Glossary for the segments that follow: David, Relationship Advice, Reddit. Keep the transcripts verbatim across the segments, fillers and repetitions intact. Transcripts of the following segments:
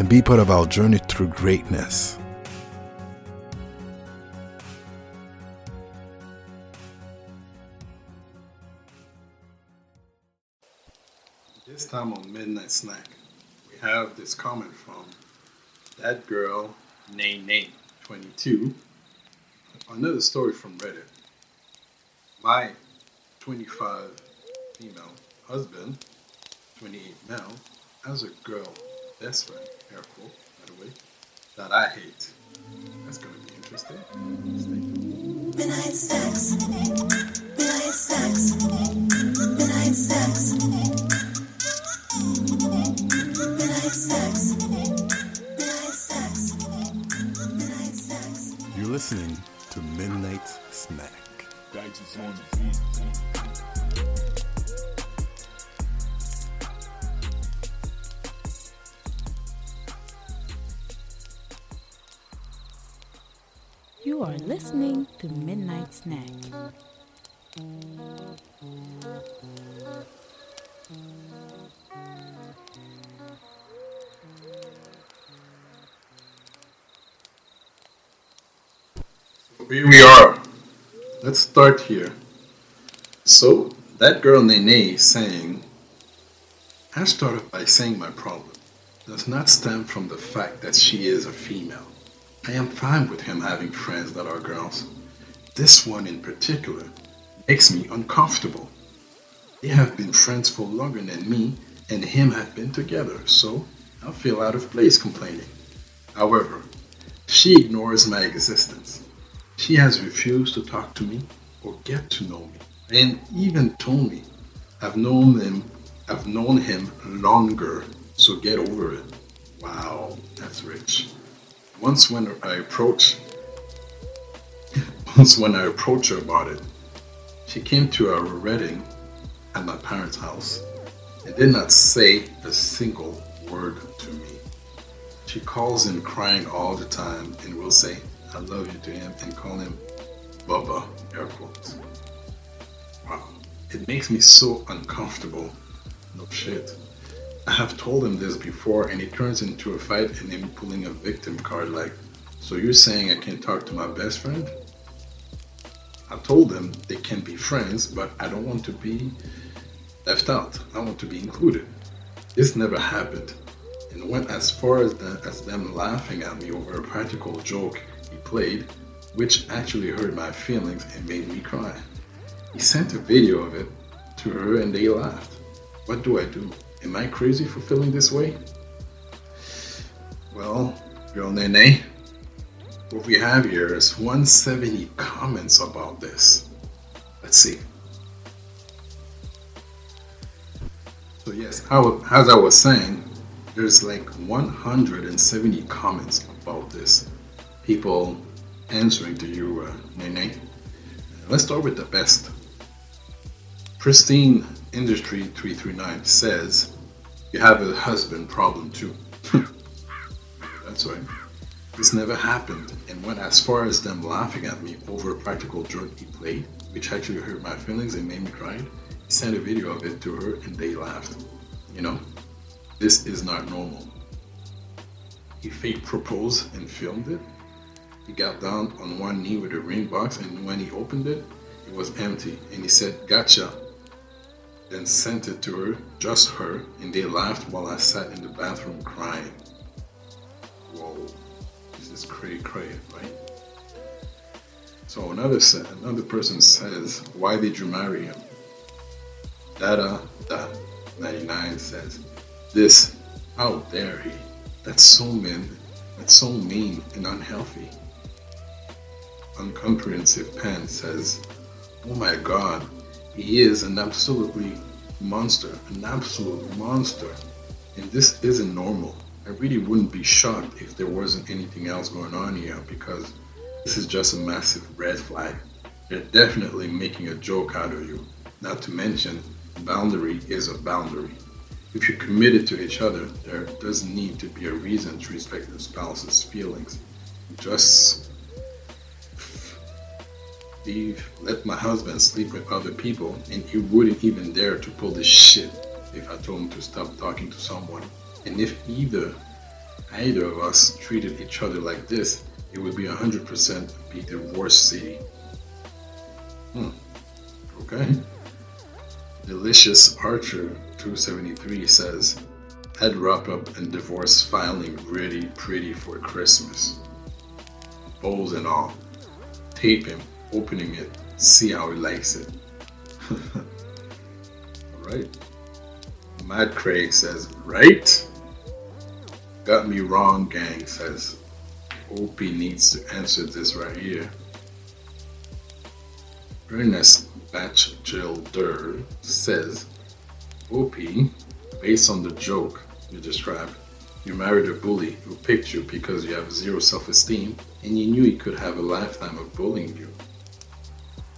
and be part of our journey through greatness. This time on Midnight Snack, we have this comment from that girl, Nay Nay twenty-two. Another story from Reddit. My twenty-five female husband, twenty-eight male, has a girl best friend, air quote, by the way, that I hate. That's gonna be interesting. Midnight Snacks. Midnight Snacks. Midnight Snacks. Midnight Snacks. Midnight Snacks. Midnight Snacks. You're listening to Midnight Snack. Guys, it's on the beat. You are listening to Midnight Snack. So here we are. Let's start here. So that girl Nene saying, I started by saying my problem does not stem from the fact that she is a female. I am fine with him having friends that are girls. This one in particular makes me uncomfortable. They have been friends for longer than me and him have been together, so I feel out of place complaining. However, she ignores my existence. She has refused to talk to me or get to know me, and even told me I've known him, I've known him longer, so get over it. Wow, that's rich. Once when I approached, once when I approached her about it, she came to our wedding at my parents' house and did not say a single word to me. She calls him crying all the time and will say, I love you to him and call him Bubba, air quotes. Wow, it makes me so uncomfortable. No shit. I have told him this before and it turns into a fight and him pulling a victim card like, so you're saying I can't talk to my best friend? I told him they can be friends, but I don't want to be left out. I want to be included. This never happened. And went as far as, the, as them laughing at me over a practical joke he played, which actually hurt my feelings and made me cry. He sent a video of it to her and they laughed. What do I do? Am I crazy for feeling this way? Well, girl Nene, what we have here is one hundred seventy comments about this. Let's see. So yes, how, as I was saying, there's like one hundred seventy comments about this. People answering to you, uh, Nene. Let's start with the best. Pristine Industry three three nine says, you have a husband problem too. That's right. This never happened and went as far as them laughing at me over a practical joke he played, which actually hurt my feelings and made me cry. He sent a video of it to her and they laughed. You know, this is not normal. He fake proposed and filmed it. He got down on one knee with a ring box and when he opened it, it was empty and he said, gotcha. Then sent it to her, just her, and they laughed while I sat in the bathroom crying. Whoa, this is cray cray, right? So another set, another person says, why did you marry him? Dada da ninety-nine says, this, how dare he? That's so mean, that's so mean and unhealthy. Uncomprehensive Pen says, oh my god. He is an absolutely monster, an absolute monster, and this isn't normal. I really wouldn't be shocked if there wasn't anything else going on here, because this is just a massive red flag. They're definitely making a joke out of you. Not to mention, boundary is a boundary. If you're committed to each other, there doesn't need to be a reason to respect your spouse's feelings. Just leave, let my husband sleep with other people, and he wouldn't even dare to pull this shit if I told him to stop talking to someone. And if either, either of us treated each other like this, it would be one hundred percent be the worst city. Hmm, okay. Delicious Archer two seventy-three says, "Head wrap up and divorce filing really pretty for Christmas. Bowls and all. Tape him, opening it, see how he likes it." Alright. Matt Craig says, "Right? Got me wrong, gang," says, "O P needs to answer this right here." Ernest Batch Jill Durr says, "O P, based on the joke you described, you married a bully who picked you because you have zero self-esteem and you knew he could have a lifetime of bullying you.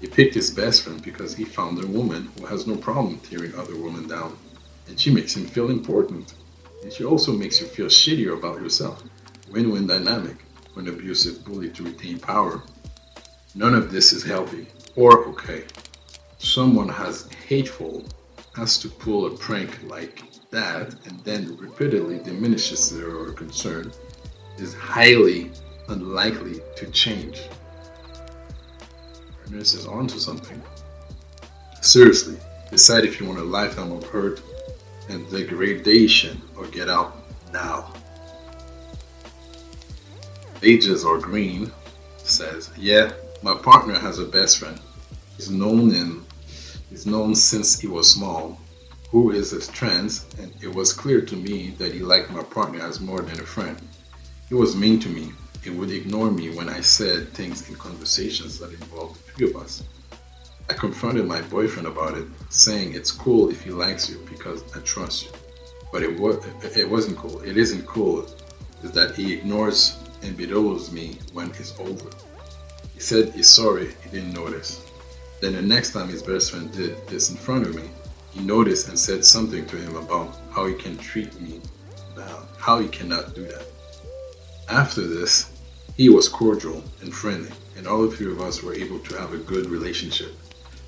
He picked his best friend because he found a woman who has no problem tearing other women down, and she makes him feel important, and she also makes you feel shittier about yourself. Win-win dynamic for an abusive bully to retain power. None of this is healthy or okay. Someone as hateful has to pull a prank like that and then repeatedly diminishes their concern is highly unlikely to change." Ernest is onto something. "Seriously, decide if you want a lifetime of hurt and degradation or get out now." Ages or Green says, "Yeah, my partner has a best friend. He's known in is known since he was small, who is his trans, and it was clear to me that he liked my partner as more than a friend. He was mean to me and would ignore me when I said things in conversations that involved the few of us. I confronted my boyfriend about it, saying it's cool if he likes you because I trust you. But it, was, it wasn't cool. It isn't cool is that he ignores and belittles me when it's over. He said he's sorry, he didn't notice. Then the next time his best friend did this in front of me, he noticed and said something to him about how he can treat me now, how he cannot do that. After this, he was cordial and friendly, and all the three of us were able to have a good relationship.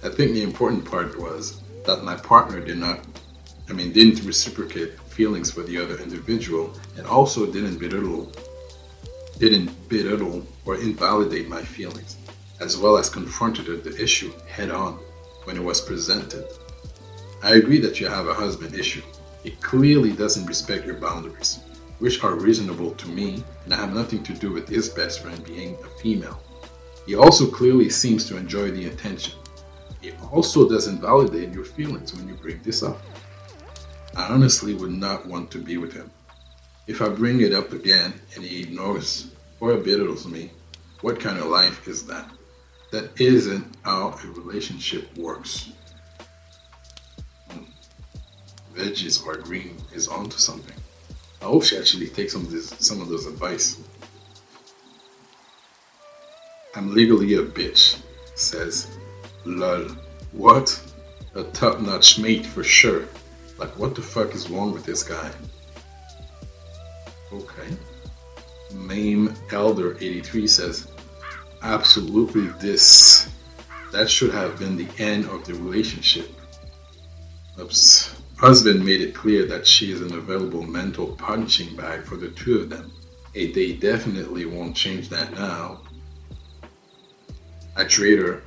I think the important part was that my partner did not, I mean, didn't reciprocate feelings for the other individual, and also didn't belittle, didn't belittle or invalidate my feelings, as well as confronted the issue head-on when it was presented. I agree that you have a husband issue. He clearly doesn't respect your boundaries, which are reasonable to me and have nothing to do with his best friend being a female. He also clearly seems to enjoy the attention. He also doesn't validate your feelings when you bring this up. I honestly would not want to be with him. If I bring it up again and he ignores or belittles me, what kind of life is that? That isn't how a relationship works." Hmm. Veggies or Green is onto something. I hope she actually takes some of this, some of those advice. "I'm legally a bitch," says, "Lol, what? A top-notch mate for sure. Like, what the fuck is wrong with this guy?" Okay. Mame Elder eighty-three says, "Absolutely this. That should have been the end of the relationship. Oops. Husband made it clear that she is an available mental punching bag for the two of them. Hey, they definitely won't change that now." Atrator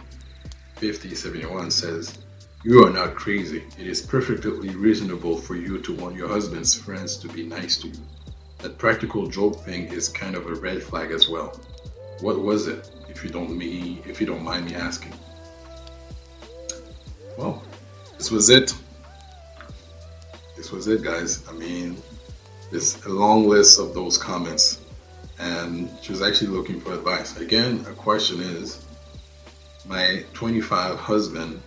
fifty seventy-one says, "You are not crazy. It is perfectly reasonable for you to want your husband's friends to be nice to you. That practical joke thing is kind of a red flag as well. What was it, if you don't me, if you don't mind me asking?" Well, this was it. This was it, guys. I mean, it's a long list of those comments, and she was actually looking for advice. Again, her question is, my twenty-five husband,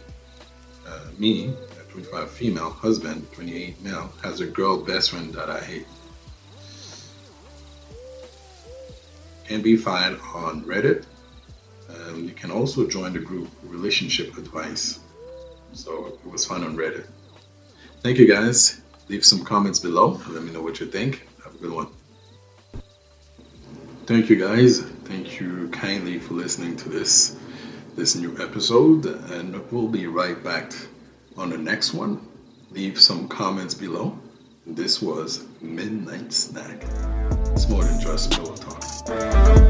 uh, me, a twenty-five female husband, twenty-eight male, has a girl best friend that I hate. can be found on Reddit. Um, you can also join the group Relationship Advice. So it was found on Reddit. Thank you, guys. Leave some comments below and let me know what you think. Have a good one. Thank you, guys. Thank you kindly for listening to this this new episode, and we'll be right back on the next one. Leave some comments below. This was Midnight Snack. It's more than just pillow talk.